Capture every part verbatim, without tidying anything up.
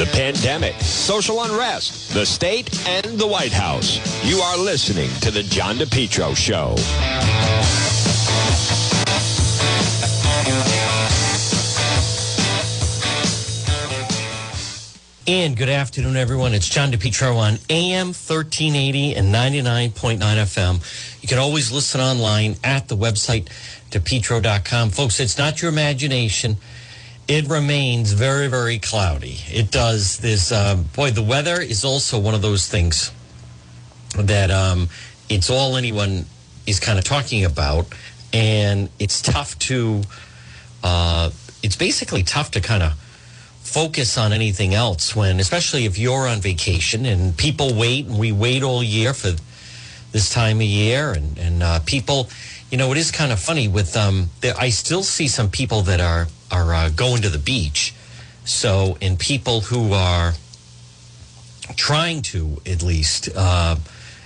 the pandemic, social unrest, the state, and the White House. You are listening to The John DePetro Show. And good afternoon, everyone. It's John DePetro on A M thirteen eighty and ninety-nine point nine F M. You can always listen online at the website, DePetro dot com. Folks, it's not your imagination. It remains very, very cloudy. It does. This, um, boy, the weather is also one of those things that um, it's all anyone is kind of talking about. And it's tough to, uh, it's basically tough to kind of focus on anything else when, especially if you're on vacation, and people wait, and we wait all year for this time of year. And, and uh, people, you know, it is kind of funny with, um, the, I still see some people that are, are uh, going to the beach. So, and people who are trying to, at least, uh,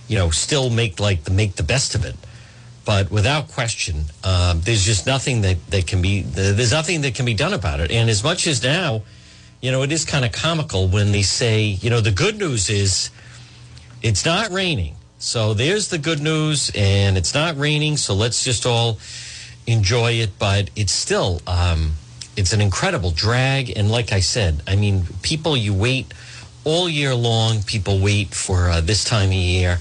you know, still make like the, make the best of it. But without question, uh, there's just nothing that, that can be, there's nothing that can be done about it. And as much as now, you know, it is kind of comical when they say, you know, the good news is it's not raining. So there's the good news, and it's not raining. So let's just all enjoy it. But it's still, um, it's an incredible drag. And like I said, I mean, people, you wait all year long. People wait for uh, this time of year.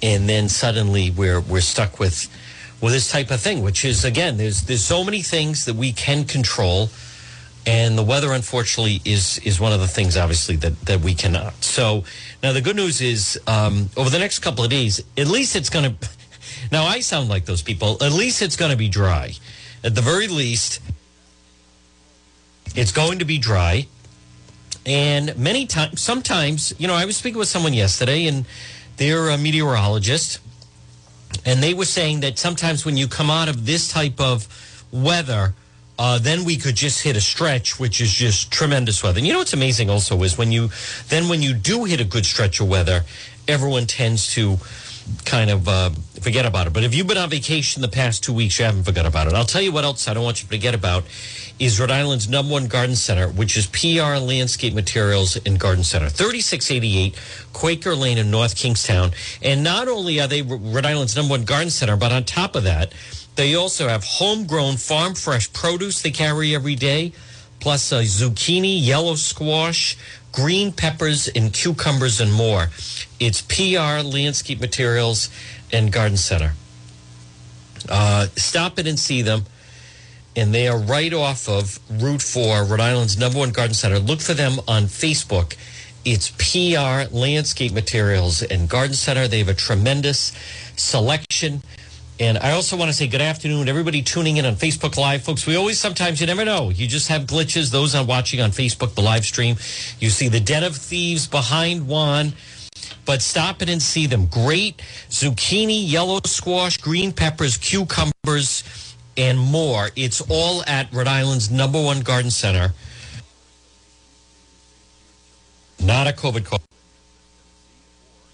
And then suddenly we're we're stuck with with this type of thing, which is, again, there's there's so many things that we can control, and the weather, unfortunately, is is one of the things, obviously, that that we cannot. So now the good news is, um, over the next couple of days, at least it's going to. Now I sound like those people. At least it's going to be dry. At the very least, it's going to be dry. And many times, sometimes, you know, I was speaking with someone yesterday, and they're a meteorologist, and they were saying that sometimes when you come out of this type of weather, uh, then we could just hit a stretch, which is just tremendous weather. And you know what's amazing also is when you, then when you do hit a good stretch of weather, everyone tends to kind of uh, forget about it. But if you've been on vacation the past two weeks, you haven't forgot about it. I'll tell you what else I don't want you to forget about is Rhode Island's number one garden center, which is P R Landscape Materials and Garden Center, thirty-six eighty-eight Quaker Lane in North Kingstown. And not only are they Rhode Island's number one garden center, but on top of that, they also have homegrown farm fresh produce they carry every day, plus uh, zucchini, yellow squash, green peppers, and cucumbers, and more. It's P R Landscape Materials and Garden Center. Uh, stop in and see them. And they are right off of Route four, Rhode Island's number one garden center. Look for them on Facebook. It's P R Landscape Materials and Garden Center. They have a tremendous selection. And I also want to say good afternoon to everybody tuning in on Facebook Live. Folks, we always, sometimes, you never know. You just have glitches. Those are watching on Facebook, the live stream. You see the den of thieves behind Juan. But stop in and see them. Great zucchini, yellow squash, green peppers, cucumbers, and more. It's all at Rhode Island's number one garden center. Not a COVID call.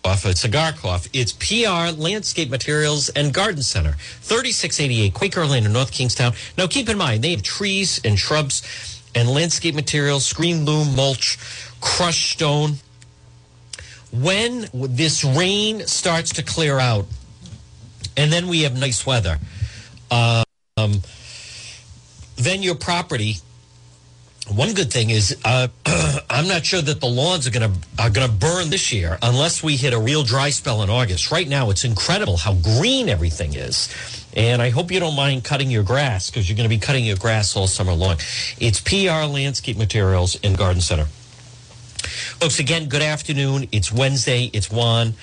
A cigar cough. It's P R Landscape Materials and Garden Center, thirty-six eighty-eight Quaker Lane in North Kingstown. Now, keep in mind, they have trees and shrubs and landscape materials, screen loom, mulch, crushed stone. When this rain starts to clear out, and then we have nice weather, um, then your property. One good thing is uh, I'm not sure that the lawns are going to are going to burn this year unless we hit a real dry spell in August. Right now, it's incredible how green everything is. And I hope you don't mind cutting your grass, because you're going to be cutting your grass all summer long. It's P R Landscape Materials and Garden Center. Folks, again, good afternoon. It's Wednesday. It's Juan.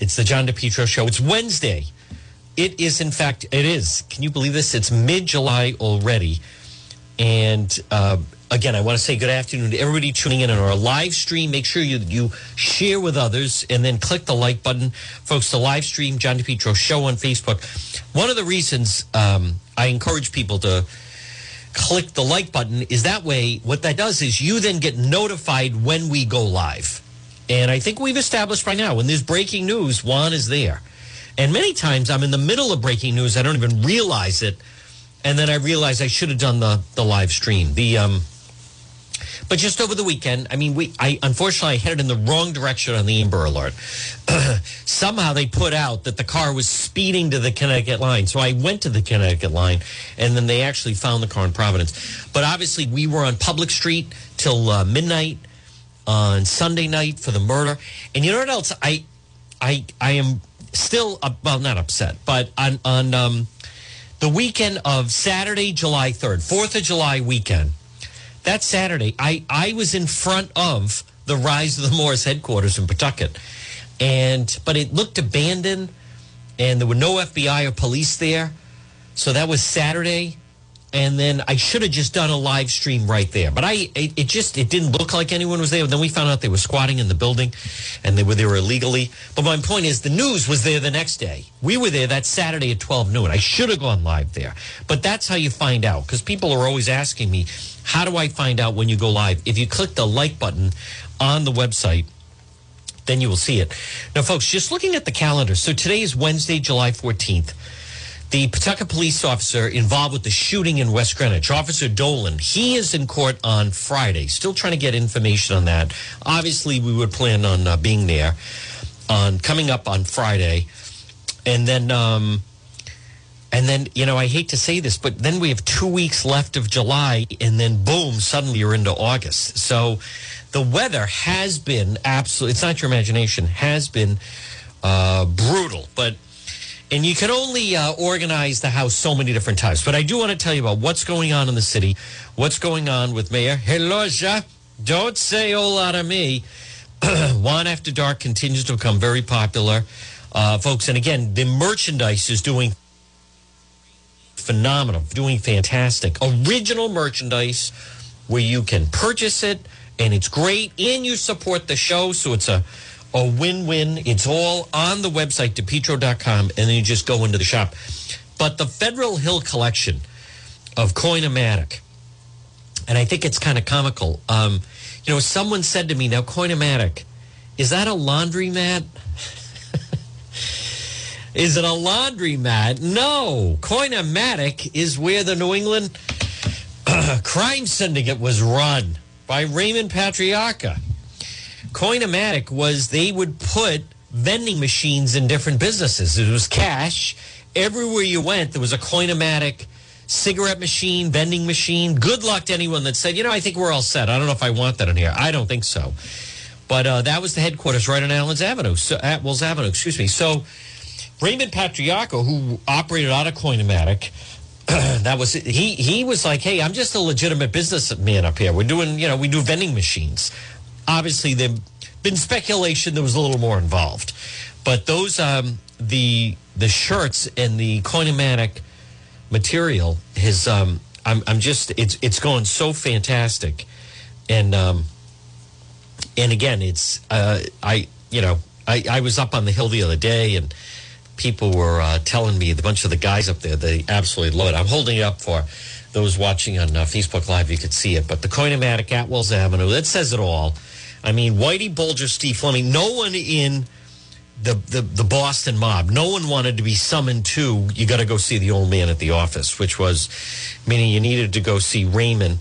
It's the John DePetro Show. It's Wednesday. It is, in fact, it is. Can you believe this? It's mid-July already. And uh, again, I want to say good afternoon to everybody tuning in on our live stream. Make sure you, you share with others, and then click the like button. Folks, the live stream, John DePetro Show on Facebook. One of the reasons um, I encourage people to click the like button is that way, what that does is you then get notified when we go live. And I think we've established by now, when there's breaking news, Juan is there. And many times I'm in the middle of breaking news. I don't even realize it. And then I realized I should have done the, the live stream. The um, But just over the weekend, I mean, we I unfortunately I headed in the wrong direction on the Amber Alert. Somehow they put out that the car was speeding to the Connecticut line. So I went to the Connecticut line, and then they actually found the car in Providence. But obviously we were on Public Street till uh, midnight on Sunday night for the murder. And you know what else? I I I am still, uh, well, not upset, but on, on um, the weekend of Saturday, July third, fourth of July weekend, that Saturday, I, I was in front of the Rise of the Morris headquarters in Pawtucket. And, but it looked abandoned, and there were no F B I or police there. So that was Saturday. And then I should have just done a live stream right there. But I, it, it just, it didn't look like anyone was there. But then we found out they were squatting in the building, and they were there illegally. But my point is, the news was there the next day. We were there that Saturday at twelve noon. I should have gone live there. But that's how you find out, because people are always asking me, how do I find out when you go live? If you click the like button on the website, then you will see it. Now, folks, just looking at the calendar. So today is Wednesday, July fourteenth. The Pawtucket police officer involved with the shooting in West Greenwich, Officer Dolan, he is in court on Friday. Still trying to get information on that. Obviously, we would plan on uh, being there on coming up on Friday. And then, um, and then, you know, I hate to say this, but then we have two weeks left of July, and then boom, suddenly you're into August. So the weather has been absolutely, it's not your imagination, has been uh, brutal, but. And you can only uh, organize the house so many different times. But I do want to tell you about what's going on in the city, what's going on with Mayor Elorza. Don't say hola to me. Juan After Dark continues to become very popular, uh, folks. And again, the merchandise is doing phenomenal, doing fantastic. Original merchandise where you can purchase it, and it's great, and you support the show, so it's a... a win-win. It's all on the website, DePetro dot com, and then you just go into the shop. But the Federal Hill collection of Coin-O-Matic, and I think it's kind of comical. Um, you know, someone said to me, now, Coin-O-Matic, is that a laundromat? Is it a laundromat? No. Coin-O-Matic is where the New England uh, crime syndicate was run by Raymond Patriarca. Coin-O-Matic was they would put vending machines in different businesses. It was cash. Everywhere you went, there was a Coin-O-Matic cigarette machine, vending machine. Good luck to anyone that said, you know, I think we're all set. I don't know if I want that in here. I don't think so. But uh, that was the headquarters right on Allen's Avenue, so, at Wells Avenue, excuse me. So Raymond Patriarca, who operated out of Coin-O-Matic, that was he. He was like, hey, I'm just a legitimate businessman up here. We're doing, you know, we do vending machines. Obviously, there's been speculation there was a little more involved. But those, um, the the shirts and the Coin-O-Matic material, his, um, I'm, I'm just, it's it's going so fantastic. And, um, and again, it's, uh, I, you know, I, I was up on the hill the other day, and people were uh, telling me, a bunch of the guys up there, they absolutely love it. I'm holding it up for those watching on uh, Facebook Live, you could see it. But the Coin-O-Matic at Wells Avenue, that says it all. I mean, Whitey Bulger, Steve Fleming, no one in the, the, the Boston mob, no one wanted to be summoned to, you got to go see the old man at the office, which was, meaning you needed to go see Raymond.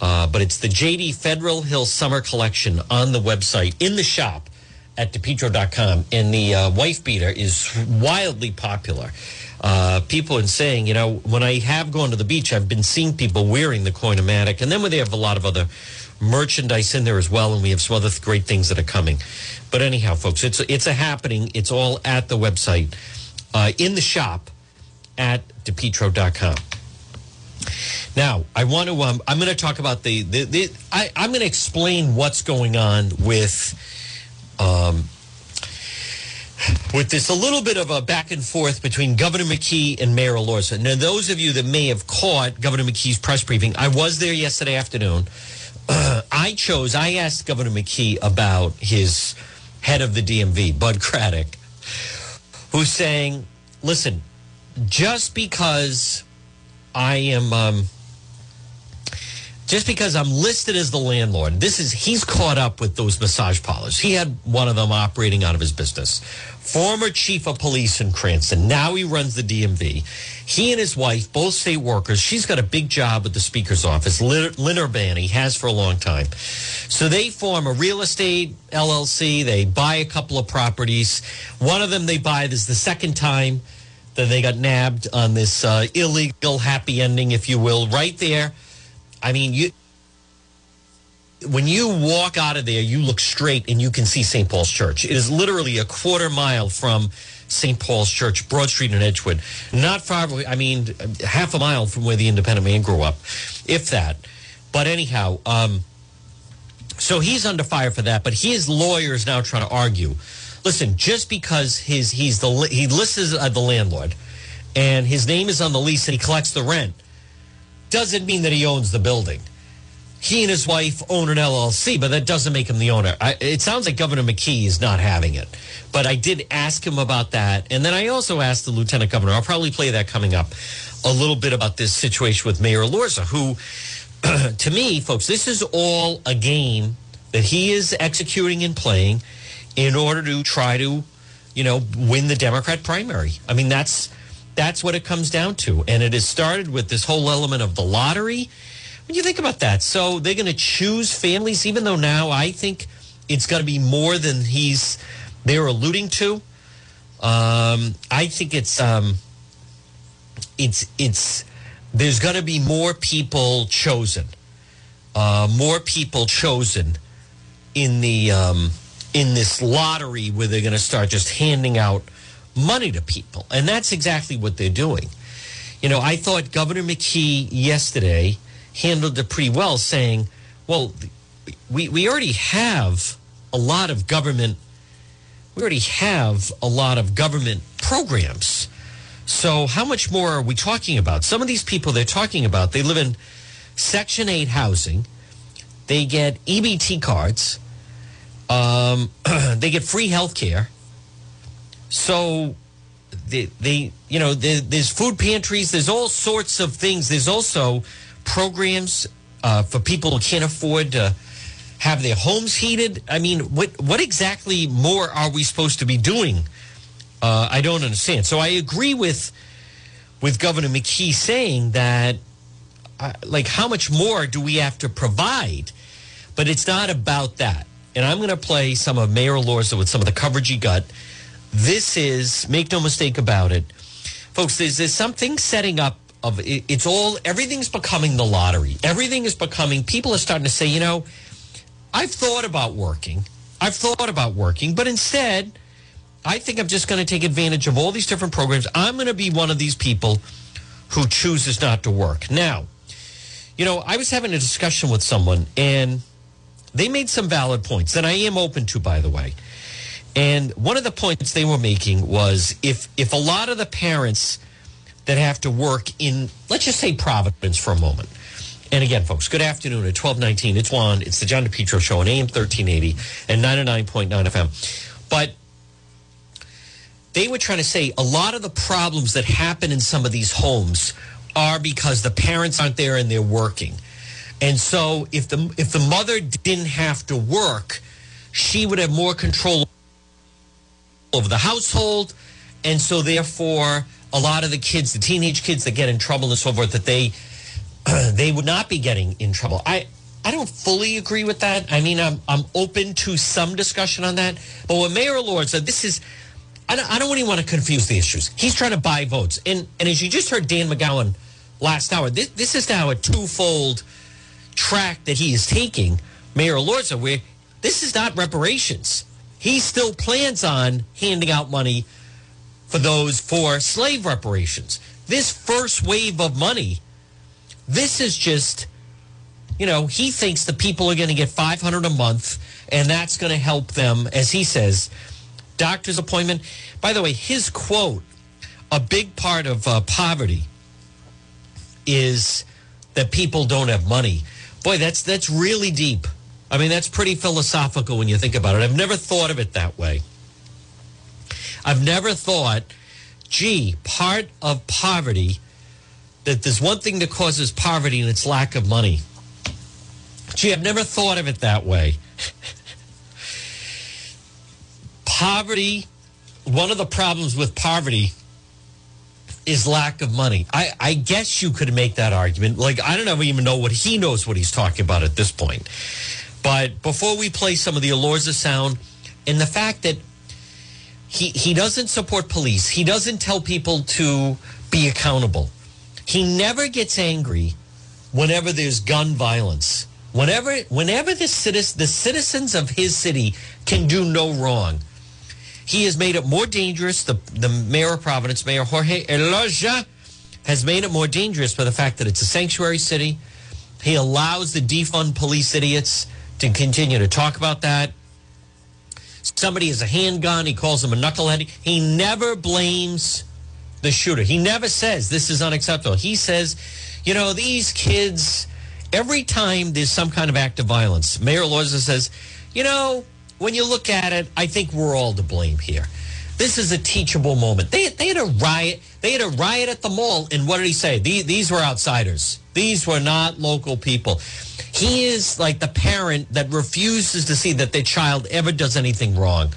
Uh, but it's the J D Federal Hill Summer Collection on the website, in the shop at DePetro dot com. And the uh, wife beater is wildly popular. Uh, people are saying, you know, when I have gone to the beach, I've been seeing people wearing the Coin-O-Matic. And then they have a lot of other merchandise in there as well, and we have some other great things that are coming. But anyhow, folks, it's a, it's a happening. It's all at the website, uh, in the shop at DePetro dot com. Now, I want to, um, I'm going to talk about the, the, the I, I'm going to explain what's going on with, um, with this a little bit of a back and forth between Governor McKee and Mayor Elorza. Now, those of you that may have caught Governor McKee's press briefing, I was there yesterday afternoon. Uh, I chose, I asked Governor McKee about his head of the D M V, Bud Craddock, who's saying, listen, just because I am, um, just because I'm listed as the landlord, this is, he's caught up with those massage parlors. He had one of them operating out of his business. Former chief of police in Cranston. Now he runs the D M V. He and his wife, both state workers. She's got a big job at the speaker's office. Lynn Urbani has for a long time. So they form a real estate L L C. They buy a couple of properties. One of them they buy, this is the second time that they got nabbed on this uh, illegal happy ending, if you will, right there. I mean, you, when you walk out of there, you look straight and you can see Saint Paul's Church. It is literally a quarter mile from Saint Paul's Church, Broad Street in Edgewood. Not far, I mean, half a mile from where the independent man grew up, if that. But anyhow, um, so he's under fire for that, but his lawyer is now trying to argue. Listen, just because his he's the he lists as the landlord and his name is on the lease and he collects the rent doesn't mean that he owns the building. He and his wife own an L L C, but that doesn't make him the owner. I, it sounds like Governor McKee is not having it, but I did ask him about that. And then I also asked the lieutenant governor, I'll probably play that coming up, a little bit about this situation with Mayor Elorza, who, to me, folks, this is all a game that he is executing and playing in order to try to, you know, win the Democrat primary. I mean, that's that's what it comes down to. And it has started with this whole element of the lottery. When you think about that, so they're going to choose families, even though now I think it's going to be more than he's they're alluding to. Um, I think it's um, it's it's there's going to be more people chosen, uh, more people chosen in the. Um, in this lottery where they're going to start just handing out money to people. And that's exactly what they're doing. You know, I thought Governor McKee yesterday handled it pretty well, saying, well, we, we already have a lot of government. We already have a lot of government programs. So how much more are we talking about? Some of these people they're talking about, they live in Section eight housing. They get E B T cards. Um, they get free health care. So they, they, you know, there, there's food pantries. There's all sorts of things. There's also programs uh, for people who can't afford to have their homes heated. I mean, what, what exactly more are we supposed to be doing? Uh, I don't understand. So I agree with with Governor McKee saying that, uh, like, how much more do we have to provide? But it's not about that. And I'm going to play some of Mayor Elorza with some of the coverage he got. This is, make no mistake about it, folks, there's, there's something setting up of, it, it's all, everything's becoming the lottery. Everything is becoming, people are starting to say, you know, I've thought about working. I've thought about working. But instead, I think I'm just going to take advantage of all these different programs. I'm going to be one of these people who chooses not to work. Now, you know, I was having a discussion with someone and they made some valid points that I am open to, by the way. And one of the points they were making was if if a lot of the parents that have to work in, let's just say Providence for a moment. And again, folks, good afternoon at twelve nineteen. It's Juan. It's the John DePetro Show on A M thirteen eighty and ninety-nine point nine F M. But they were trying to say a lot of the problems that happen in some of these homes are because the parents aren't there and they're working. And so if the if the mother didn't have to work, she would have more control over the household. And so therefore, a lot of the kids, the teenage kids that get in trouble and so forth, that they they would not be getting in trouble. I, I don't fully agree with that. I mean, I'm I'm open to some discussion on that. But what Mayor Elorza said, this is, I don't, I don't even want to confuse the issues. He's trying to buy votes. And, and as you just heard Dan McGowan last hour, this, this is now a twofold track that he is taking, Mayor Elorza, where this is not reparations. He still plans on handing out money for those for slave reparations. This first wave of money, this is just, you know, he thinks the people are going to get five hundred dollars a month, and that's going to help them, as he says, doctor's appointment. By the way, his quote, a big part of uh, poverty is that people don't have money. Boy, that's that's really deep. I mean, that's pretty philosophical when you think about it. I've never thought of it that way. I've never thought, gee, part of poverty, that there's one thing that causes poverty and it's lack of money. Gee, I've never thought of it that way. Poverty, one of the problems with poverty is lack of money. I, I guess you could make that argument. Like, I don't even know what he knows what he's talking about at this point. But before we play some of the Elorza sound, and the fact that he, he doesn't support police, he doesn't tell people to be accountable. He never gets angry whenever there's gun violence. Whenever whenever the, citizen, the citizens of his city can do no wrong, he has made it more dangerous. The, the mayor of Providence, Mayor Jorge Elorza, has made it more dangerous by the fact that it's a sanctuary city. He allows the defund police idiots to continue to talk about that. Somebody has a handgun. He calls him a knucklehead. He never blames the shooter. He never says this is unacceptable. He says, you know, these kids, every time there's some kind of act of violence, Mayor Elorza says, you know, when you look at it, I think we're all to blame here. This is a teachable moment. They, they had a riot. They had a riot at the mall. And what did he say? These, these were outsiders. These were not local people. He is like the parent that refuses to see that their child ever does anything wrong.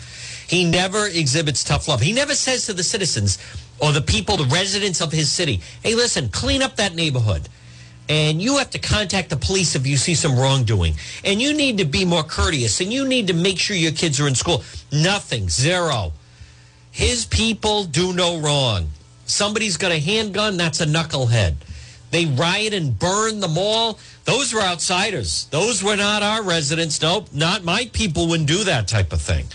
He never exhibits tough love. He never says to the citizens or the people, the residents of his city, hey, listen, clean up that neighborhood. And you have to contact the police if you see some wrongdoing. And you need to be more courteous. And you need to make sure your kids are in school. Nothing. Zero. His people do no wrong. Somebody's got a handgun. That's a knucklehead. They riot and burn the mall. Those were outsiders. Those were not our residents. Nope. Not my people wouldn't do that type of thing.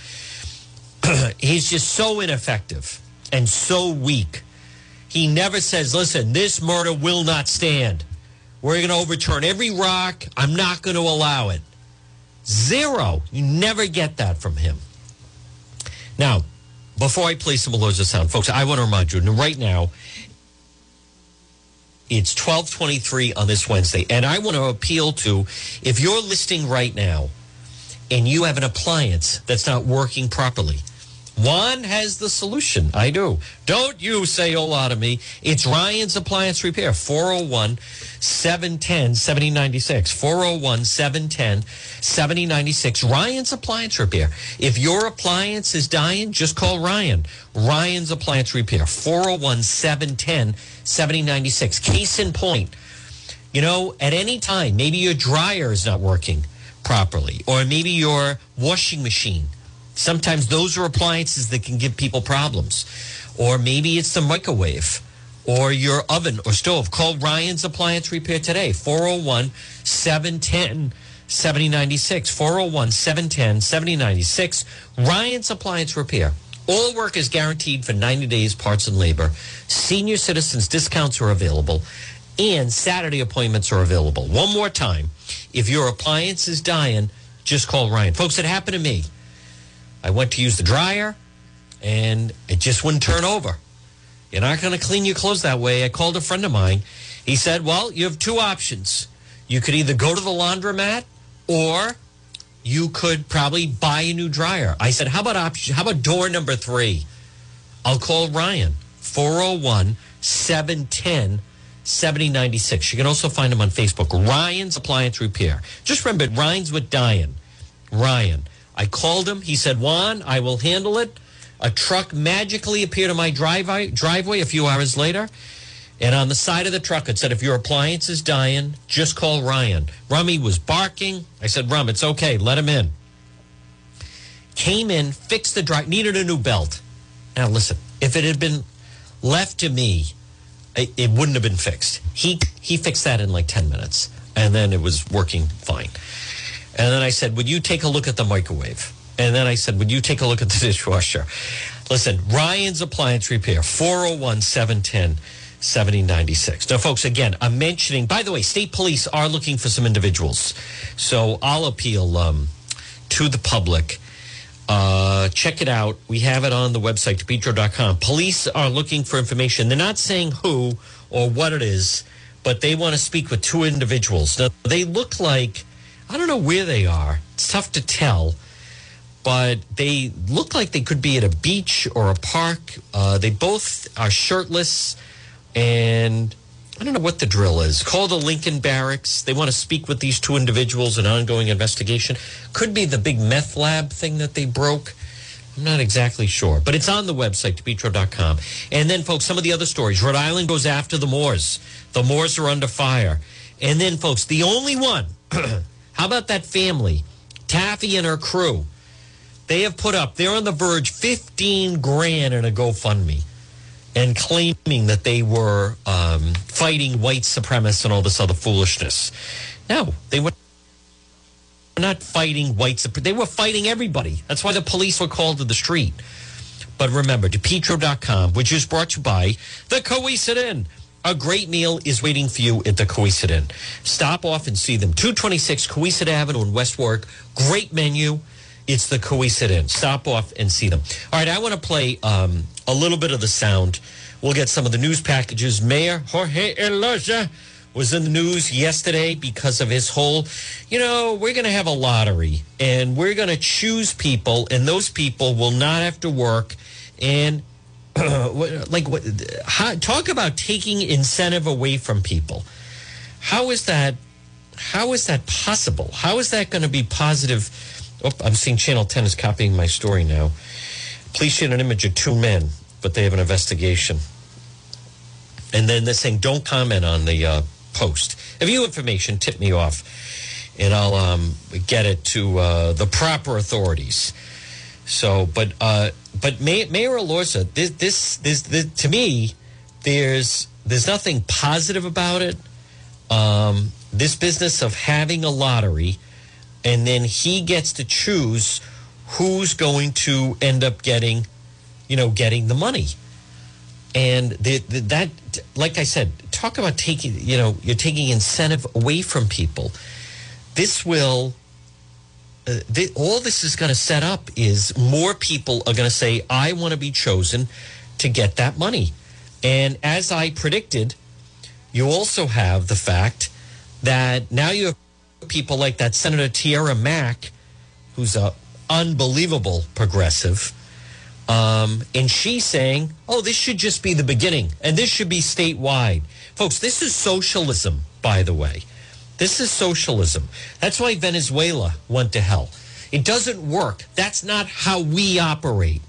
He's just so ineffective and so weak. He never says, listen, this murder will not stand. We're going to overturn every rock. I'm not going to allow it. Zero. You never get that from him. Now, before I play some Elorza sound, folks, I want to remind you, right now, it's twelve twenty-three on this Wednesday. And I want to appeal to, if you're listening right now and you have an appliance that's not working properly, Juan has the solution. I do. Don't you say hola to me. It's Ryan's Appliance Repair, four oh one, seven one oh, seven oh nine six, four oh one, seven one oh, seven oh nine six, Ryan's Appliance Repair. If your appliance is dying, just call Ryan. Ryan's Appliance Repair, four oh one, seven one oh, seven oh nine six. Case in point, you know, at any time, maybe your dryer is not working properly, or maybe your washing machine. Sometimes those are appliances that can give people problems. Or maybe it's the microwave or your oven or stove. Call Ryan's Appliance Repair today, four oh one, seven one oh, seven oh nine six, four oh one, seven one oh, seven oh nine six, Ryan's Appliance Repair. All work is guaranteed for ninety days, parts and labor. Senior citizens discounts are available, and Saturday appointments are available. One more time, if your appliance is dying, just call Ryan. Folks, it happened to me. I went to use the dryer, and it just wouldn't turn over. You're not going to clean your clothes that way. I called a friend of mine. He said, well, you have two options. You could either go to the laundromat, or you could probably buy a new dryer. I said, how about option? How about door number three? I'll call Ryan, four oh one, seven one oh, seven oh nine six. You can also find him on Facebook, Ryan's Appliance Repair. Just remember, it rhymes with dying. Ryan. I called him. He said, Juan, I will handle it. A truck magically appeared on my driveway, driveway a few hours later. And on the side of the truck, it said, if your appliance is dying, just call Ryan. Rummy was barking. I said, Rum, it's okay. Let him in. Came in, fixed the dryer, needed a new belt. Now, listen, if it had been left to me, it, it wouldn't have been fixed. He, he fixed that in like ten minutes, and then it was working fine. And then I said, would you take a look at the microwave? And then I said, would you take a look at the dishwasher? Listen, Ryan's Appliance Repair, four oh one, seven one oh, seven oh nine six. Now, folks, again, I'm mentioning, by the way, state police are looking for some individuals. So I'll appeal um, to the public. Uh, check it out. We have it on the website, DePetro dot com. Police are looking for information. They're not saying who or what it is, but they want to speak with two individuals. Now, they look like... I don't know where they are. It's tough to tell, but they look like they could be at a beach or a park. Uh, they both are shirtless, and I don't know what the drill is. Call the Lincoln Barracks. They want to speak with these two individuals in an ongoing investigation. Could be the big meth lab thing that they broke. I'm not exactly sure, but it's on the website, DePetro dot com. And then, folks, some of the other stories. Rhode Island goes after the Moors. The Moors are under fire. And then, folks, the only one, how about that family, Taffy and her crew? They have put up, they're on the verge, fifteen grand in a GoFundMe and claiming that they were um, fighting white supremacists and all this other foolishness. No, they were not fighting white supremacists. They were fighting everybody. That's why the police were called to the street. But remember, DePetro dot com, which is brought to you by the Cohesit Inn. A great meal is waiting for you at the Cohesit Inn. Stop off and see them. two twenty-six Cohesit Avenue in West Warwick. Great menu. It's the Cohesit Inn. Stop off and see them. All right, I want to play um, a little bit of the sound. We'll get some of the news packages. Mayor Jorge Elorza was in the news yesterday because of his whole, you know, we're going to have a lottery, and we're going to choose people, and those people will not have to work. And, like, what, how, talk about taking incentive away from people. How is that, how is that possible? How is that going to be positive? Oh, I'm seeing Channel ten is copying my story now. Police shared an image of two men, but they have an investigation. And then they're saying, don't comment on the uh, post. If you have information, tip me off, and I'll um, get it to uh, the proper authorities. So, but uh, but Mayor Elorza, this, this, this, this, to me, there's there's nothing positive about it. Um, this business of having a lottery. And then he gets to choose who's going to end up getting, you know, getting the money. And the, the, that, like I said, talk about taking, you know, you're taking incentive away from people. This will, uh, they, all this is going to set up is more people are going to say, I want to be chosen to get that money. And as I predicted, you also have the fact that now you have people like that Senator Tiara Mack, who's a unbelievable progressive, um, and she's saying, oh, this should just be the beginning, and this should be statewide. Folks, this is socialism, by the way. This is socialism. That's why Venezuela went to hell. It doesn't work. That's not how we operate.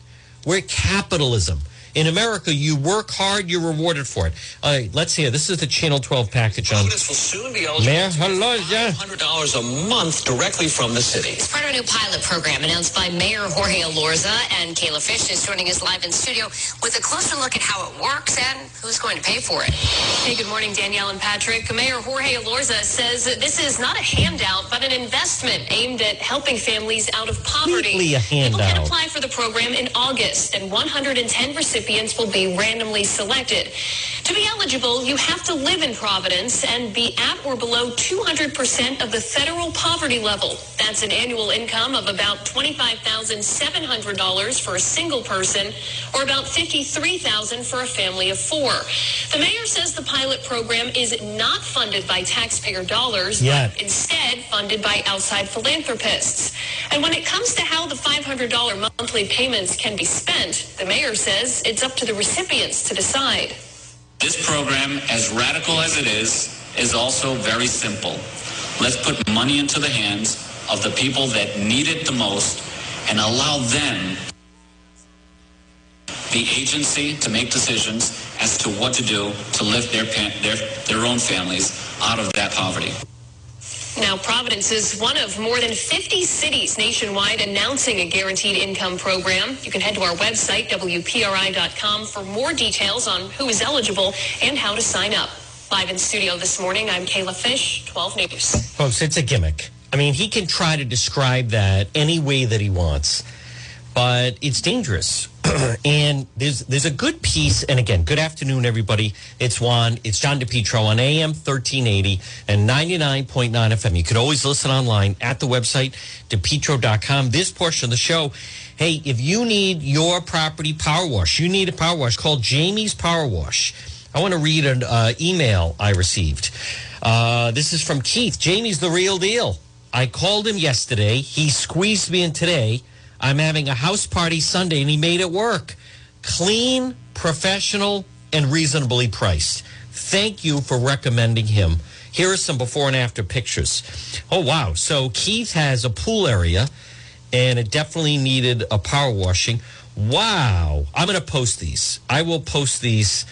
We're capitalism. In America, you work hard, you're rewarded for it. All right, let's hear. This is the Channel twelve package on students will soon be eligible Mayor Elorza. five hundred dollars a month directly from the city. It's part of a new pilot program announced by Mayor Jorge Elorza, and Kayla Fish is joining us live in studio with a closer look at how it works and who's going to pay for it. Hey, good morning, Danielle and Patrick. Mayor Jorge Elorza says that this is not a handout, but an investment aimed at helping families out of poverty. Completely a handout. People can apply for the program in August, and one hundred ten recipients will be randomly selected. To be eligible, you have to live in Providence and be at or below two hundred percent of the federal poverty level. That's an annual income of about twenty-five thousand seven hundred dollars for a single person, or about fifty-three thousand dollars for a family of four. The mayor says the pilot program is not funded by taxpayer dollars, yeah. but instead funded by outside philanthropists. And when it comes to how the five hundred dollars monthly payments can be spent, the mayor says it's up to the recipients to decide. This program, as radical as it is, is also very simple. Let's put money into the hands of the people that need it the most and allow them the agency to make decisions as to what to do to lift their their, their own families out of that poverty. Now, Providence is one of more than fifty cities nationwide announcing a guaranteed income program. You can head to our website, W P R I dot com, for more details on who is eligible and how to sign up. Live in studio this morning, I'm Kayla Fish, twelve News. Folks, it's a gimmick. I mean, he can try to describe that any way that he wants, but it's dangerous. And there's there's a good piece, and again, good afternoon, everybody. It's Juan, it's John DePetro on A M thirteen eighty and ninety-nine point nine F M. You could always listen online at the website, DePetro dot com. This portion of the show, hey, if you need your property power wash, you need a power wash, call Jamie's Power Wash. I want to read an uh, email I received. Uh, this is from Keith. Jamie's the real deal. I called him yesterday. He squeezed me in today. I'm having a house party Sunday, and he made it work. Clean, professional, and reasonably priced. Thank you for recommending him. Here are some before and after pictures. Oh, wow. So Keith has a pool area, and it definitely needed a power washing. Wow. I'm going to post these. I will post these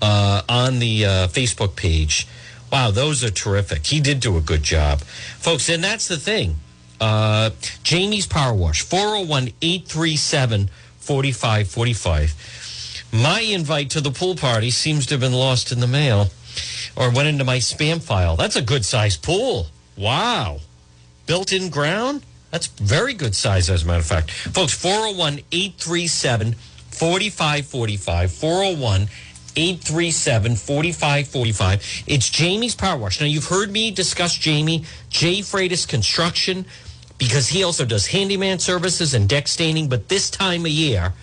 uh, on the uh, Facebook page. Wow, those are terrific. He did do a good job. Folks, and that's the thing. Uh, Jamie's Power Wash, four oh one, eight three seven, four five four five. My invite to the pool party seems to have been lost in the mail or went into my spam file. That's a good-sized pool. Wow. Built-in ground? That's very good size, as a matter of fact. Folks, four oh one, eight three seven, four five four five, four oh one, eight three seven, four five four five. It's Jamie's Power Wash. Now, you've heard me discuss Jamie, J. Freitas Construction, because he also does handyman services and deck staining. But this time of year,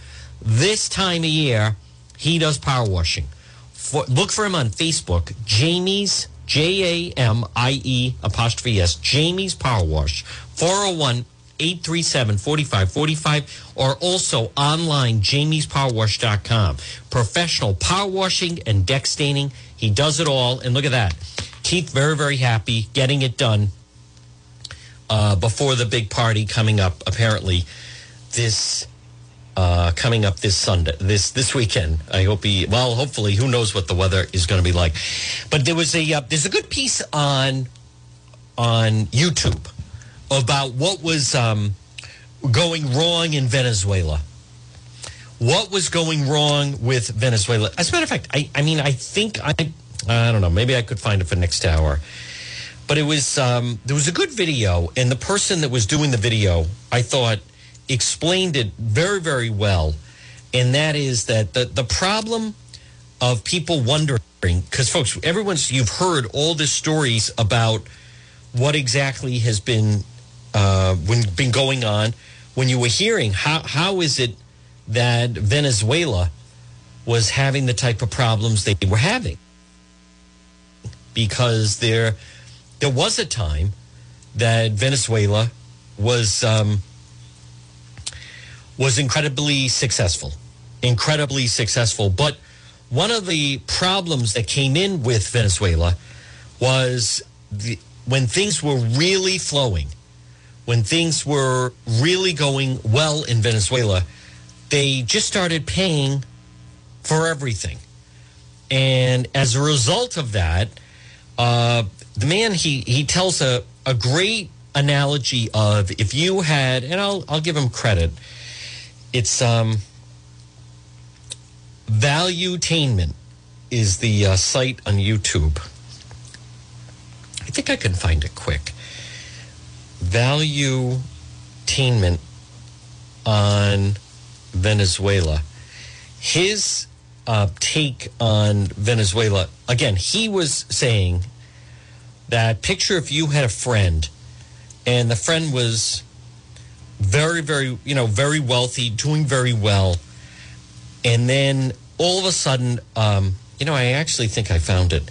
this time of year, he does power washing. For, look for him on Facebook, Jamie's, J A M I E apostrophe S, Jamie's Power Wash, four oh one, eight three seven, four five four five, or also online, jamies power wash dot com. Professional power washing and deck staining. He does it all. And look at that. Keith, very, very happy getting it done uh, before the big party coming up, apparently, this uh, coming up this Sunday, this this weekend. I hope he, well, hopefully, who knows what the weather is going to be like. But there was a, uh, there's a good piece on on YouTube about what was um, going wrong in Venezuela. What was going wrong with Venezuela? As a matter of fact, I, I mean, I think, I I don't know, maybe I could find it for next hour. But it was, um, there was a good video, and the person that was doing the video, I thought, explained it very, very well. And that is that the, the problem of people wondering, because folks, everyone's, you've heard all the stories about what exactly has been Uh, when been going on, when you were hearing how how is it that Venezuela was having the type of problems they were having, because there there was a time that Venezuela was um, was incredibly successful, incredibly successful. But one of the problems that came in with Venezuela was the, when things were really flowing. When things were really going well in Venezuela, they just started paying for everything. And as a result of that, uh, the man, he, he tells a, a great analogy of if you had, and I'll, I'll give him credit, it's um, Valuetainment is the uh, site on YouTube. I think I can find it quick. Valuetainment on Venezuela. His uh, take on Venezuela, again, he was saying that picture if you had a friend and the friend was very, very, you know, very wealthy, doing very well. And then all of a sudden, um, you know, I actually think I found it.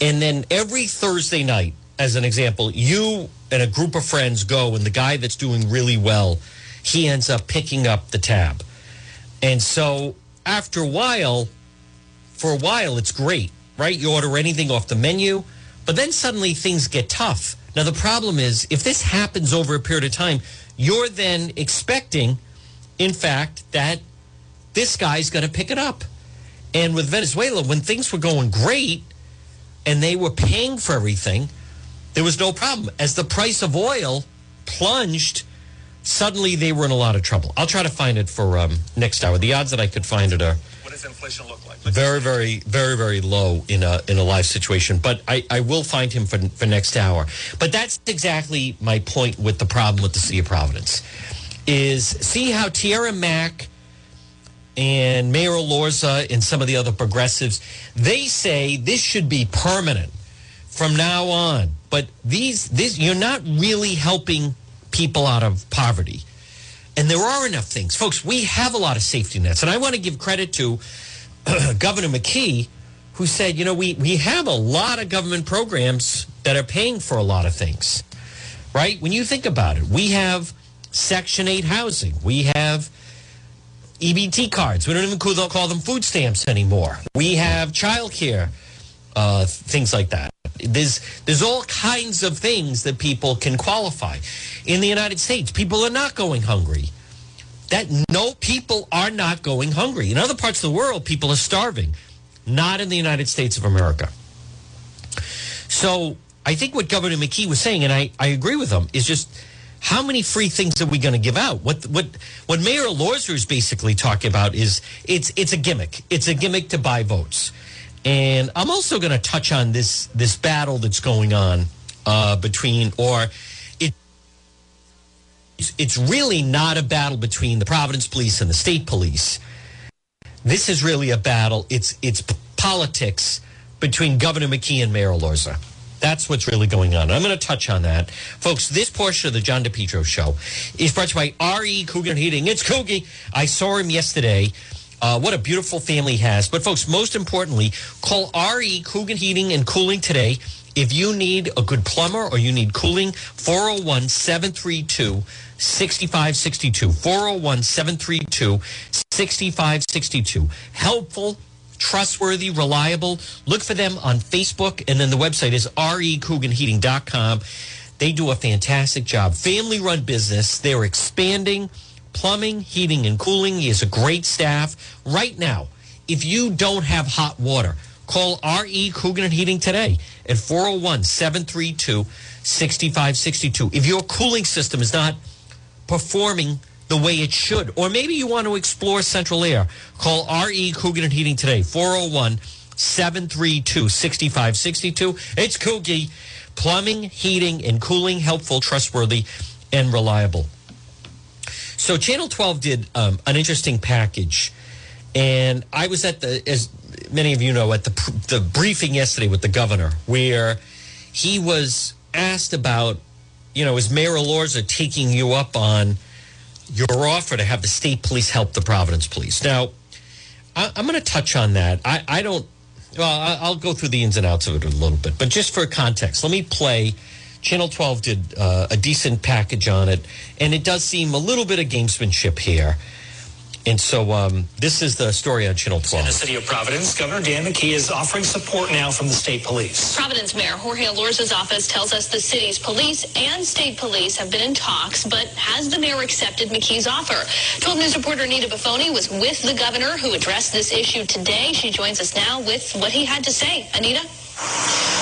And then every Thursday night, as an example, you and a group of friends go, and the guy that's doing really well, he ends up picking up the tab. And so after a while, for a while, it's great, right? You order anything off the menu, but then suddenly things get tough. Now, the problem is if this happens over a period of time, you're then expecting, in fact, that this guy's going to pick it up. And with Venezuela, when things were going great and they were paying for everything, there was no problem. As the price of oil plunged, suddenly they were in a lot of trouble. I'll try to find it for um, next hour. The odds that I could find it are what does inflation look like? very, very, very, very low in a in a live situation. But I, I will find him for, for next hour. But that's exactly my point with the problem with the City of Providence is see how Tiara Mack and Mayor Elorza and some of the other progressives, they say this should be permanent from now on. But these, this, you're not really helping people out of poverty. And there are enough things. Folks, we have a lot of safety nets. And I want to give credit to Governor McKee, who said, you know, we, we have a lot of government programs that are paying for a lot of things, right? When you think about it, we have Section eight housing. We have E B T cards. We don't even call them food stamps anymore. We have childcare uh, things like that. There's, there's all kinds of things that people can qualify. In the United States, people are not going hungry. That no, people are not going hungry. In other parts of the world, people are starving. Not in the United States of America. So I think what Governor McKee was saying, and I, I agree with him, is just how many free things are we going to give out? What what what Mayor Elorza is basically talking about is it's it's a gimmick. It's a gimmick to buy votes. And I'm also going to touch on this this battle that's going on uh, between, or it it's really not a battle between the Providence Police and the state police. This is really a battle. It's it's politics between Governor McKee and Mayor Elorza. That's what's really going on. I'm going to touch on that. Folks, this portion of the John DePetro Show is brought to you by R E Coogan Heating. It's Coogie. I saw him yesterday. Uh, what a beautiful family he has. But, folks, most importantly, call R E Coogan Heating and Cooling today. If you need a good plumber or you need cooling, four oh one, seven three two, six five six two. four oh one, seven three two, six five six two. Helpful, trustworthy, reliable. Look for them on Facebook, and then the website is R E Coogan Heating dot com. They do a fantastic job. Family-run business. They're expanding plumbing, heating, and cooling. He has a great staff. Right now, if you don't have hot water, call R E Coogan Heating today at four oh one, seven three two, six five six two. If your cooling system is not performing the way it should, or maybe you want to explore central air, call R E Coogan Heating today, four oh one, seven three two, six five six two. It's Coogie. Plumbing, heating, and cooling, helpful, trustworthy, and reliable. So Channel twelve did um, an interesting package, and I was at the, as many of you know, at the the briefing yesterday with the governor, where he was asked about, you know, is Mayor Elorza taking you up on your offer to have the state police help the Providence Police? Now, I, I'm going to touch on that. I, I don't, well, I, I'll go through the ins and outs of it a little bit, but just for context, let me play. Channel twelve did uh, a decent package on it, and it does seem a little bit of gamesmanship here. And so um, this is the story on Channel twelve. In the city of Providence, Governor Dan McKee is offering support now from the state police. Providence Mayor Jorge Elorza's office tells us the city's police and state police have been in talks, but has the mayor accepted McKee's offer? twelve News reporter Anita Buffoni was with the governor, who addressed this issue today. She joins us now with what he had to say. Anita?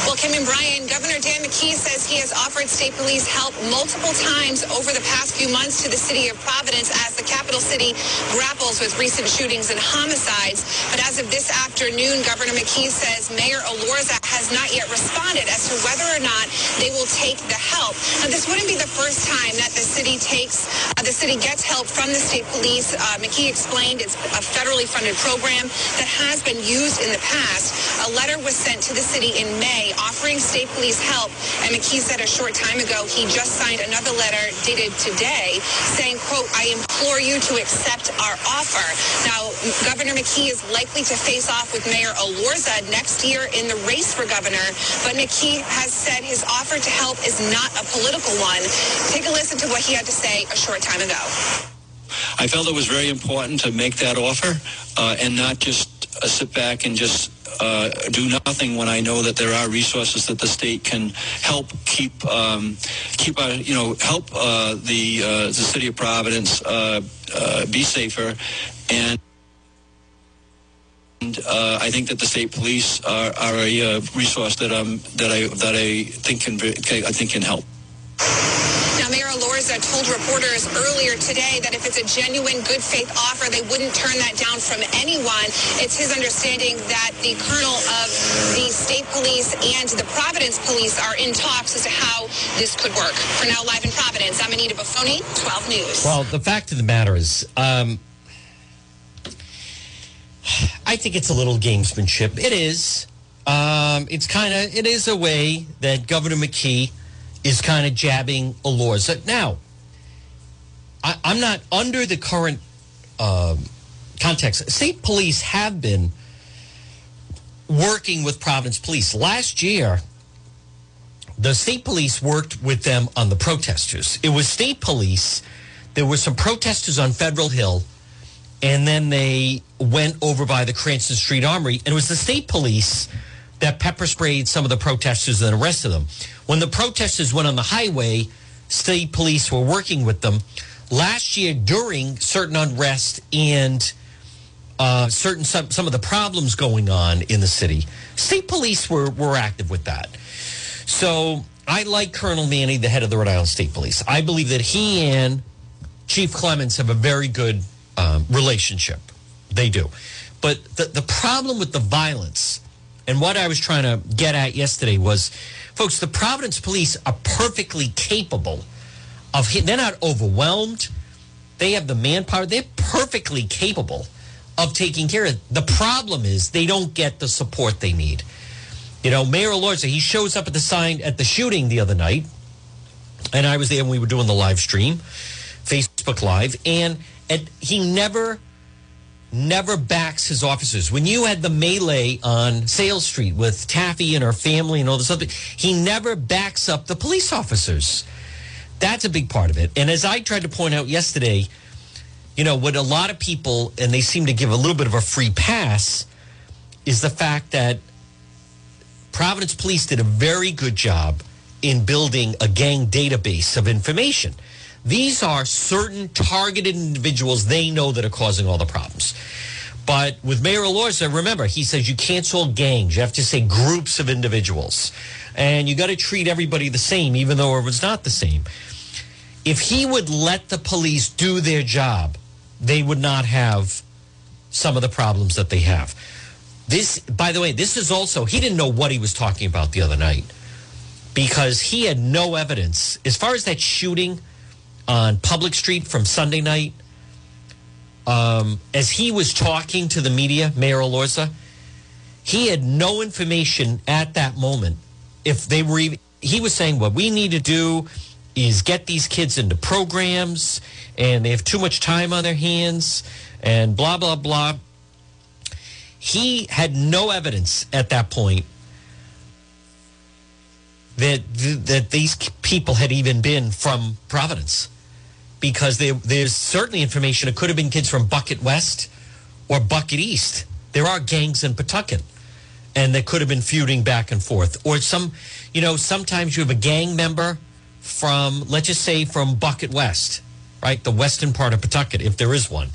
Well, Kim and Brian, Governor Dan McKee says he has offered state police help multiple times over the past few months to the city of Providence as the capital city grapples with recent shootings and homicides. But as of this afternoon, Governor McKee says Mayor Elorza has not yet responded as to whether or not they will take the help. Now, this wouldn't be the first time that the city takes, uh, the city gets help from the state police. Uh, McKee explained it's a federally funded program that has been used in the past. A letter was sent to the city in May offering state police help, and McKee said a short time ago he just signed another letter dated today saying, quote, I implore you to accept our offer. Now, Governor McKee is likely to face off with Mayor Elorza next year in the race for governor, but McKee has said his offer to help is not a political one. Take a listen to what he had to say a short time ago. I felt it was very important to make that offer uh, and not just uh, sit back and just Uh, do nothing when I know that there are resources that the state can help keep um, keep our, you know help uh, the uh, the city of Providence uh, uh, be safer, and uh, I think that the state police are, are a uh, resource that um that I that I think can I think can help. Now, Mayor Elorza told reporters earlier today that if it's a genuine good faith offer, they wouldn't turn that down from anyone. It's his understanding that the colonel of the state police and the Providence police are in talks as to how this could work. For now, live in Providence, I'm Anita Buffoni, twelve News. Well, the fact of the matter is, um, I think it's a little gamesmanship. It is. Um, it's kind of, it is a way that Governor McKee is kind of jabbing Elorza. Now, I, I'm not under the current uh, context. State police have been working with Providence Police. Last year, the state police worked with them on the protesters. It was state police. There were some protesters on Federal Hill, and then they went over by the Cranston Street Armory, and it was the state police that pepper sprayed some of the protesters and arrested them. When the protesters went on the highway, state police were working with them. Last year, during certain unrest and uh, certain some, some of the problems going on in the city, state police were, were active with that. So I like Colonel Manny, the head of the Rhode Island State Police. I believe that he and Chief Clements have a very good um, relationship. They do. But the, the problem with the violence, and what I was trying to get at yesterday was, folks, the Providence police are perfectly capable of hitting. They're not overwhelmed. They have the manpower. They're perfectly capable of taking care of it. The problem is they don't get the support they need. You know, Mayor Elorza, he shows up at the sign at the shooting the other night, and I was there when we were doing the live stream, Facebook Live, and, and he never... never backs his officers. When you had the melee on Sales Street with Taffy and her family and all this other, he never backs up the police officers. That's a big part of it. And as I tried to point out yesterday, you know, what a lot of people, and they seem to give a little bit of a free pass, is the fact that Providence Police did a very good job in building a gang database of information. These are certain targeted individuals they know that are causing all the problems. But with Mayor Elorza, remember, he says you can't say gangs. You have to say groups of individuals. And you got to treat everybody the same, even though everyone's not the same. If he would let the police do their job, they would not have some of the problems that they have. This, by the way, this is also, he didn't know what he was talking about the other night because he had no evidence. As far as that shooting on Public Street from Sunday night, um, as he was talking to the media, Mayor Elorza, he had no information at that moment. If they were, even, he was saying what we need to do is get these kids into programs, and they have too much time on their hands, and blah blah blah. He had no evidence at that point that that these people had even been from Providence. Because there, there's certainly information. It could have been kids from Bucket West or Bucket East. There are gangs in Pawtucket. And they could have been feuding back and forth. Or some, you know, sometimes you have a gang member from, let's just say from Bucket West, right? The western part of Pawtucket, if there is one.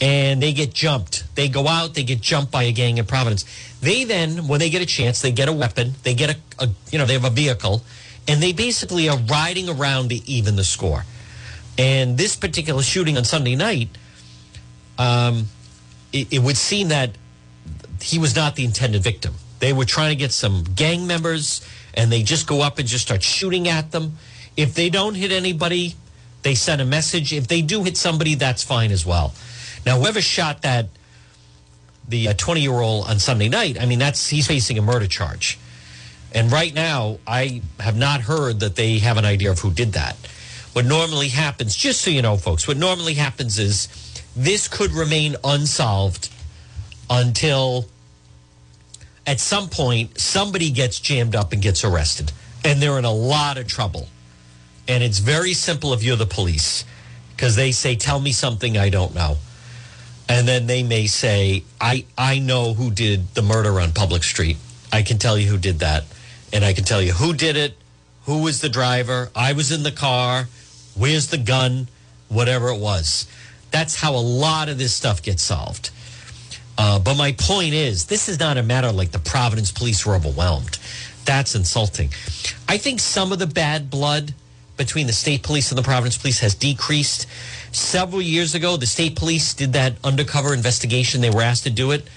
And they get jumped. They go out, they get jumped by a gang in Providence. They then, when they get a chance, they get a weapon. They get a, a you know, they have a vehicle. And they basically are riding around to even the score. And this particular shooting on Sunday night, um, it, it would seem that he was not the intended victim. They were trying to get some gang members, and they just go up and just start shooting at them. If they don't hit anybody, they send a message. If they do hit somebody, that's fine as well. Now, whoever shot that, the twenty-year-old on Sunday night, I mean, that's he's facing a murder charge. And right now, I have not heard that they have an idea of who did that. What normally happens, just so you know, folks, what normally happens is this could remain unsolved until at some point somebody gets jammed up and gets arrested. And they're in a lot of trouble. And it's very simple if you're the police, because they say, tell me something I don't know. And then they may say, I, I know who did the murder on Public Street. I can tell you who did that. And I can tell you who did it, who was the driver, I was in the car, where's the gun, whatever it was. That's how a lot of this stuff gets solved. Uh, but my point is, this is not a matter like the Providence police were overwhelmed. That's insulting. I think some of the bad blood between the state police and the Providence police has decreased. Several years ago, the state police did that undercover investigation. They were asked to do it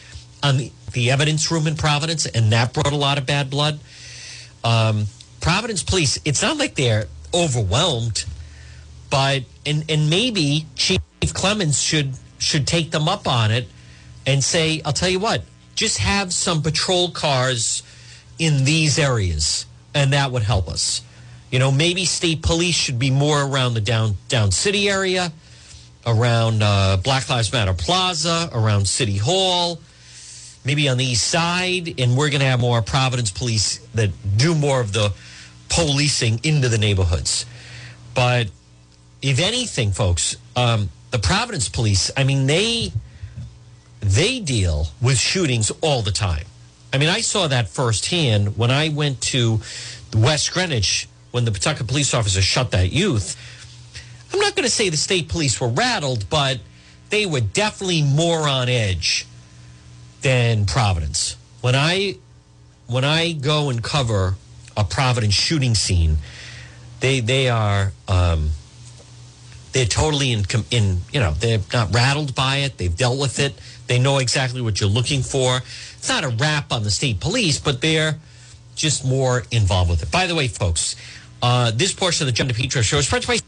on the, the evidence room in Providence, and that brought a lot of bad blood. Um, Providence police, it's not like they're overwhelmed, but and and maybe Chief Clements should should take them up on it and say, I'll tell you what, just have some patrol cars in these areas, and that would help us. You know, maybe state police should be more around the down down city area, around uh, Black Lives Matter Plaza, around City Hall, maybe on the east side. And we're going to have more Providence police that do more of the policing into the neighborhoods. But if anything, folks, um, the Providence police, I mean, they they deal with shootings all the time. I mean, I saw that firsthand when I went to West Greenwich when the Pawtucket police officer shot that youth. I'm not going to say the state police were rattled, but they were definitely more on edge than Providence. When I when I go and cover a Providence shooting scene, they they are um, they're totally in in you know they're not rattled by it. They've dealt with it. They know exactly what you're looking for. It's not a rap on the state police, but they're just more involved with it. By the way, folks, uh, this portion of the John DePetro Show is brought to you by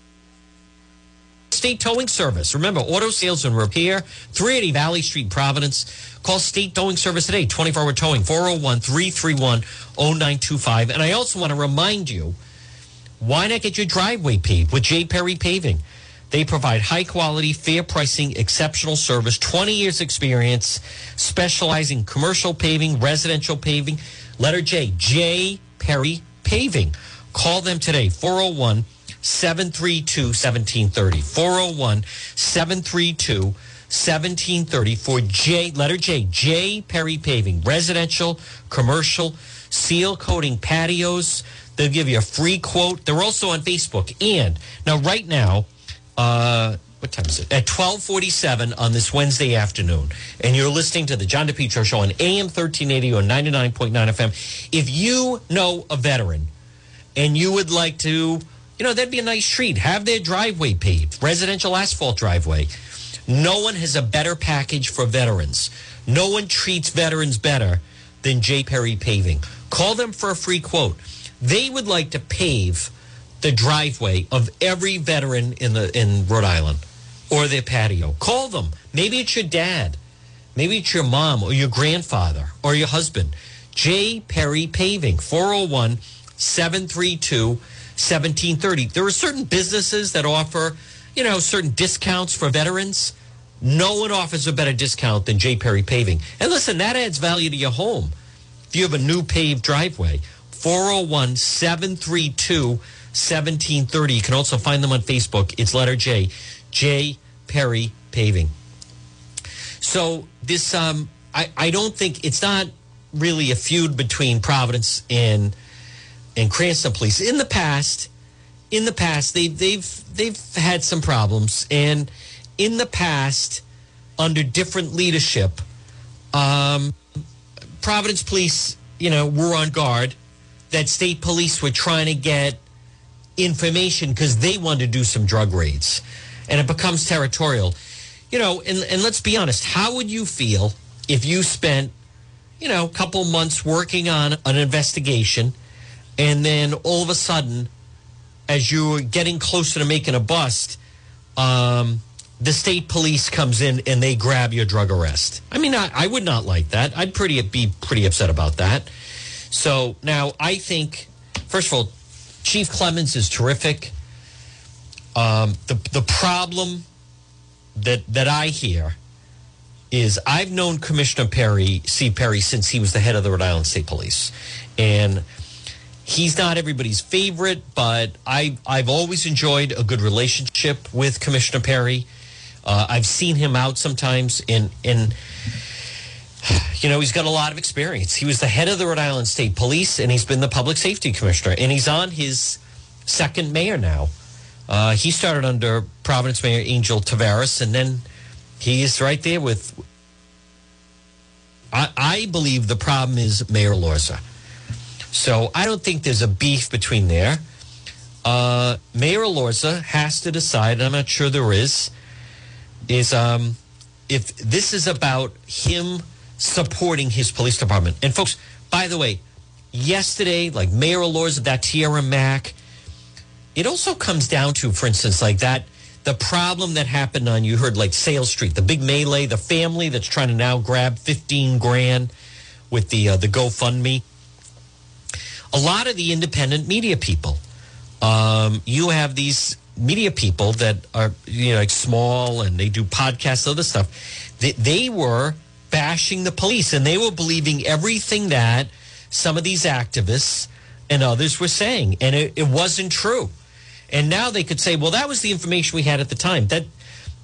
State Towing Service. Remember, auto sales and repair, three eighty Valley Street, Providence. Call State Towing Service today, twenty-four hour towing, four oh one, three three one, oh nine two five. And I also want to remind you, why not get your driveway paved with J. Perry Paving? They provide high-quality, fair pricing, exceptional service, twenty years experience, specializing in commercial paving, residential paving. Letter J, J. Perry Paving. Call them today, four oh one, seven three two, one seven three oh, four oh one, seven three two, one seven three oh for J, letter J, J. Perry Paving, residential, commercial, seal coating patios. They'll give you a free quote. They're also on Facebook. And now, right now, Uh, what time is it? At twelve forty-seven on this Wednesday afternoon. And you're listening to the John DePetro Show on A M thirteen eighty or ninety-nine point nine F M. If you know a veteran and you would like to, you know, that'd be a nice treat. Have their driveway paved, residential asphalt driveway. No one has a better package for veterans. No one treats veterans better than J. Perry Paving. Call them for a free quote. They would like to pave the driveway of every veteran in the in Rhode Island or their patio. Call them. Maybe it's your dad. Maybe it's your mom or your grandfather or your husband. J. Perry Paving, four oh one, seven three two, one seven three oh. There are certain businesses that offer, you know, certain discounts for veterans. No one offers a better discount than J. Perry Paving. And listen, that adds value to your home. If you have a new paved driveway, four oh one, seven three two, one seven three oh. You can also find them on Facebook. It's letter J, J. Perry Paving. So this, um, I, I don't think, it's not really a feud between Providence and and Cranston Police. In the past, in the past, they, they've they've had some problems, and in the past, under different leadership, um, Providence Police, you know, were on guard that state police were trying to get information because they want to do some drug raids, and it becomes territorial, you know. And, and let's be honest, how would you feel if you spent, you know, a couple months working on an investigation, and then all of a sudden, as you're getting closer to making a bust, um, the state police comes in and they grab your drug arrest? I mean, I, I would not like that. I'd pretty be pretty upset about that. So now I think, first of all, Chief Clemens is terrific. Um, the the problem that that I hear is I've known Commissioner Perry, C. Perry, since he was the head of the Rhode Island State Police, and he's not everybody's favorite, but I I've always enjoyed a good relationship with Commissioner Perry. Uh, I've seen him out sometimes in in. You know, he's got a lot of experience. He was the head of the Rhode Island State Police, and he's been the public safety commissioner, and he's on his second mayor now. Uh, he started under Providence Mayor Angel Tavares, and then he is right there with, I, I believe the problem is Mayor Elorza. So I don't think there's a beef between there. Uh, Mayor Elorza has to decide, and I'm not sure there is, is um, if this is about him supporting his police department. And folks, by the way, yesterday, like Mayor Elorza, that Tiara Mack, it also comes down to, for instance, like that, the problem that happened on, you heard, like Sales Street, the big melee, the family that's trying to now grab fifteen grand with the uh, the GoFundMe. A lot of the independent media people, um, you have these media people that are, you know, like small, and they do podcasts, other stuff. They, they were bashing the police, and they were believing everything that some of these activists and others were saying, and it, it wasn't true. And now they could say, well, that was the information we had at the time. That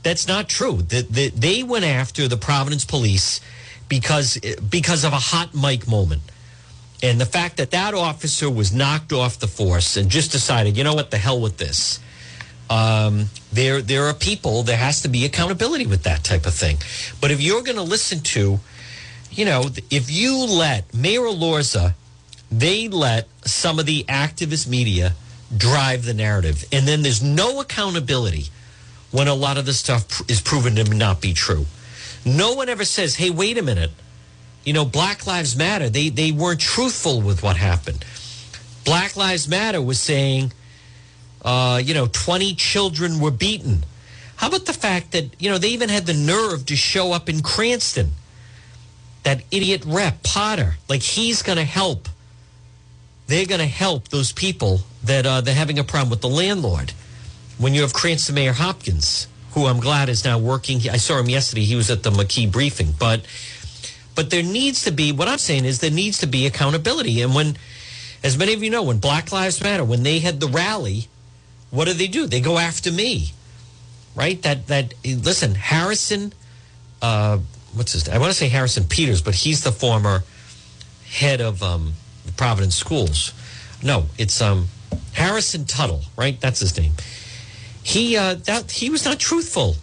that's not true. That the, they went after the Providence police because because of a hot mic moment. And the fact that that officer was knocked off the force and just decided, you know what, the hell with this. Um, there, there are people, there has to be accountability with that type of thing. But if you're going to listen to, you know, if you let Mayor Elorza, they let some of the activist media drive the narrative. And then there's no accountability when a lot of this stuff is proven to not be true. No one ever says, hey, wait a minute. You know, Black Lives Matter, they they weren't truthful with what happened. Black Lives Matter was saying, uh, you know, twenty children were beaten. How about the fact that, you know, they even had the nerve to show up in Cranston? That idiot rep, Potter, like he's going to help. They're going to help those people that uh, they're having a problem with the landlord. When you have Cranston Mayor Hopkins, who I'm glad is now working. I saw him yesterday. He was at the McKee briefing, but... But there needs to be, what I'm saying is there needs to be accountability. And when, as many of you know, when Black Lives Matter, when they had the rally, what do they do? They go after me, right? That, that listen, Harrison, uh, what's his name? I want to say Harrison Peters, but he's the former head of um, Providence Schools. No, it's um, Harrison Tuttle, right? That's his name. He uh, that he was not truthful.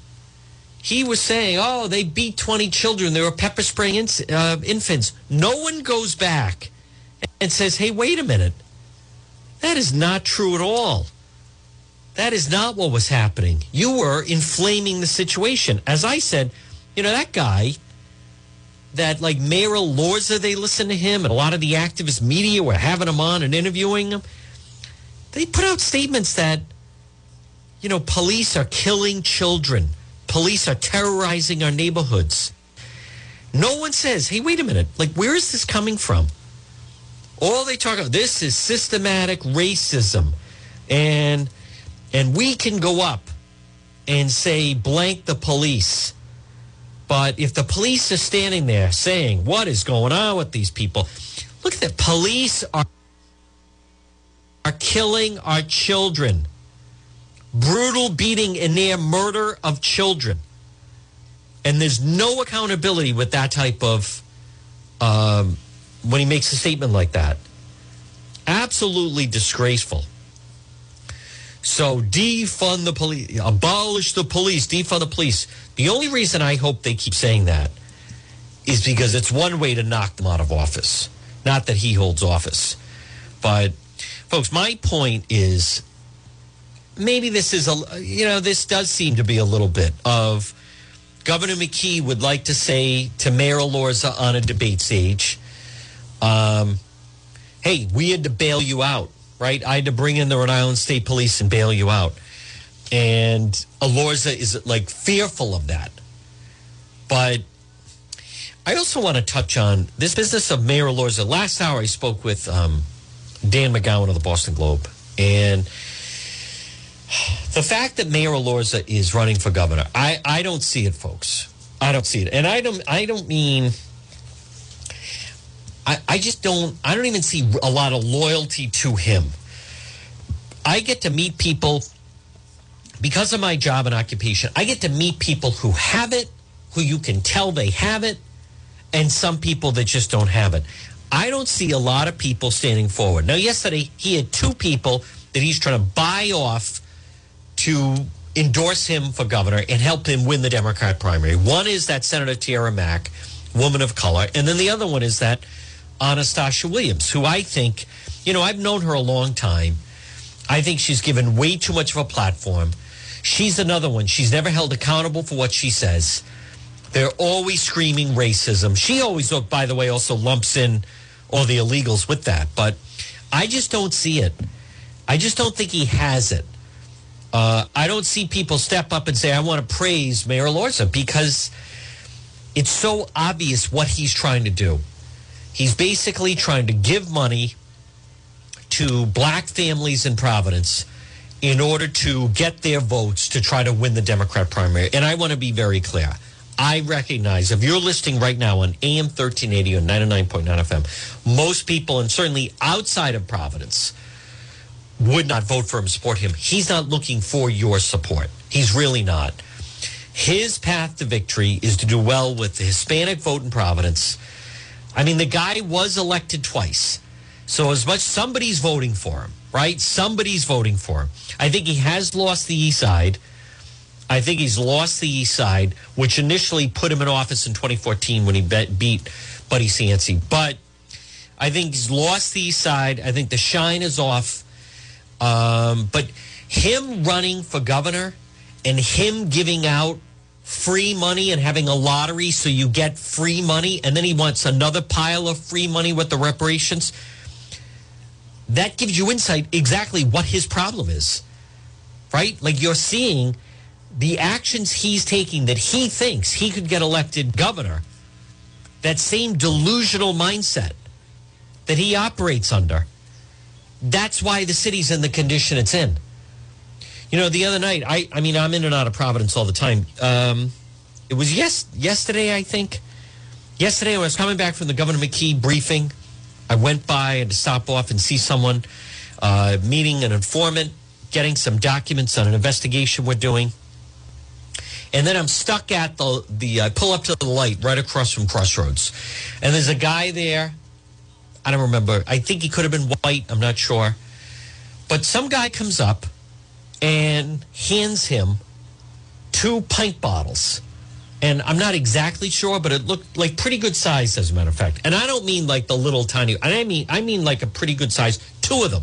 He was saying, oh, they beat twenty children. They were pepper spraying in, uh, infants. No one goes back and says, hey, wait a minute. That is not true at all. That is not what was happening. You were inflaming the situation. As I said, you know, that guy, that like Mayor Elorza, they listened to him, and a lot of the activist media were having him on and interviewing him. They put out statements that, you know, police are killing children. Police are terrorizing our neighborhoods. No one says, hey, wait a minute. Like, where is this coming from? All they talk about, this is systematic racism. And and we can go up and say, blank the police. But if the police are standing there saying, what is going on with these people? Look at that. Police are, are killing our children. Brutal beating and near murder of children. And there's no accountability with that type of, um, when he makes a statement like that. Absolutely disgraceful. So defund the police, abolish the police, defund the police. The only reason I hope they keep saying that is because it's one way to knock them out of office. Not that he holds office. But, folks, my point is... Maybe this is a, you know, this does seem to be a little bit of Governor McKee would like to say to Mayor Elorza on a debate stage, um, hey, we had to bail you out, right? I had to bring in the Rhode Island State Police and bail you out. And Elorza is like fearful of that. But I also want to touch on this business of Mayor Elorza. Last hour I spoke with um, Dan McGowan of the Boston Globe, and the fact that Mayor Elorza is running for governor, I, I don't see it, folks. I don't see it. And I don't I don't mean, I, I just don't, I don't even see a lot of loyalty to him. I get to meet people, because of my job and occupation, I get to meet people who have it, who you can tell they have it, and some people that just don't have it. I don't see a lot of people standing forward. Now, yesterday, he had two people that he's trying to buy off to endorse him for governor and help him win the Democrat primary. One is that Senator Tiara Mack, woman of color. And then the other one is that Anastasia Williams, who I think, you know, I've known her a long time. I think she's given way too much of a platform. She's another one. She's never held accountable for what she says. They're always screaming racism. She always, by the way, also lumps in all the illegals with that. But I just don't see it. I just don't think he has it. Uh, I don't see people step up and say, I want to praise Mayor Elorza, because it's so obvious what he's trying to do. He's basically trying to give money to black families in Providence in order to get their votes to try to win the Democrat primary. And I want to be very clear. I recognize if you're listening right now on A M thirteen eighty or ninety-nine point nine F M, most people, and certainly outside of Providence, would not vote for him, support him. He's not looking for your support. He's really not. His path to victory is to do well with the Hispanic vote in Providence. I mean, the guy was elected twice. So as much, somebody's voting for him, right? Somebody's voting for him. I think he has lost the East Side. I think he's lost the East Side, which initially put him in office in twenty fourteen when he bet, beat Buddy Sancy. But I think he's lost the East Side. I think the shine is off. Um, but him running for governor and him giving out free money and having a lottery so you get free money, and then he wants another pile of free money with the reparations, that gives you insight exactly what his problem is, right? Like, you're seeing the actions he's taking that he thinks he could get elected governor, that same delusional mindset that he operates under. That's why the city's in the condition it's in. You know, the other night, I, I mean, I'm in and out of Providence all the time. Um, it was yes, yesterday, I think. Yesterday, when I was coming back from the Governor McKee briefing, I went by and to stop off and see someone, uh, meeting an informant, getting some documents on an investigation we're doing. And then I'm stuck at the, the I pull up to the light right across from Crossroads. And there's a guy there. I don't remember. I think he could have been white. I'm not sure. But some guy comes up and hands him two pint bottles. And I'm not exactly sure, but it looked like pretty good size, as a matter of fact. And I don't mean like the little tiny. I mean, I mean like a pretty good size, two of them.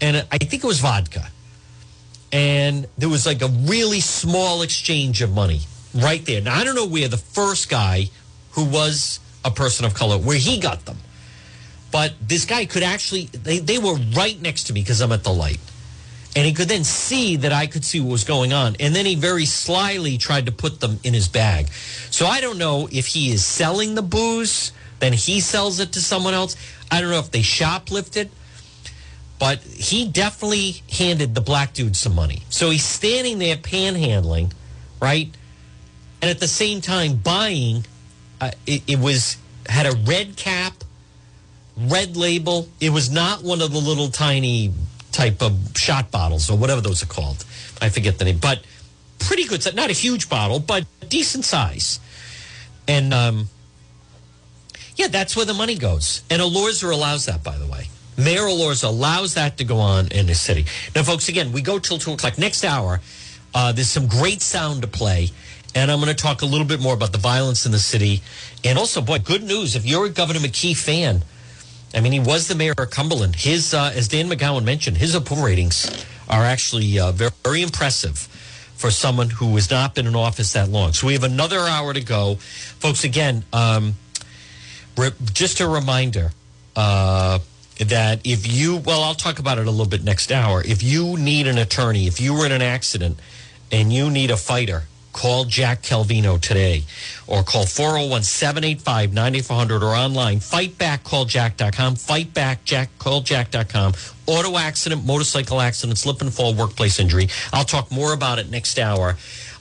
And I think it was vodka. And there was like a really small exchange of money right there. Now, I don't know where the first guy, who was a person of color, where he got them. But this guy could actually, they, they were right next to me because I'm at the light. And he could then see that I could see what was going on. And then he very slyly tried to put them in his bag. So I don't know if he is selling the booze, then he sells it to someone else. I don't know if they shoplifted. But he definitely handed the black dude some money. So he's standing there panhandling, right? And at the same time buying, uh, it, it was had a red cap, red label. It was not one of the little tiny type of shot bottles or whatever those are called. I forget the name, but pretty good size. Not a huge bottle, but decent size. And um, yeah, that's where the money goes. And Elorza allows that, by the way. Mayor Elorza allows that to go on in the city. Now, folks, again, we go till two o'clock. Next hour, uh, there's some great sound to play. And I'm going to talk a little bit more about the violence in the city. And also, boy, good news. If you're a Governor McKee fan, I mean, he was the mayor of Cumberland. His, uh, as Dan McGowan mentioned, his approval ratings are actually uh, very, very impressive for someone who has not been in office that long. So we have another hour to go. Folks, again, um, re- just a reminder uh, that if you, well, I'll talk about it a little bit next hour. If you need an attorney, if you were in an accident and you need a fighter, call Jack Calvino today or call four oh one, seven eight five, nine four hundred or online. Fight back, call Jack dot com. Fight back, Jack, call Jack dot com. Auto accident, motorcycle accident, slip and fall, workplace injury. I'll talk more about it next hour.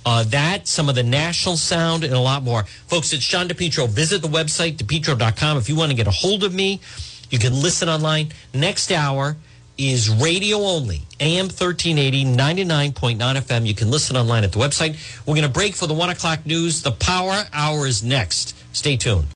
Uh, that, some of the national sound, and a lot more. Folks, it's John DePetro. Visit the website, DePetro dot com. If you want to get a hold of me, you can listen online. Next hour is radio only, A M thirteen eighty, ninety-nine point nine F M. You can listen online at the website. We're going to break for the one o'clock news. The Power Hour is next. Stay tuned.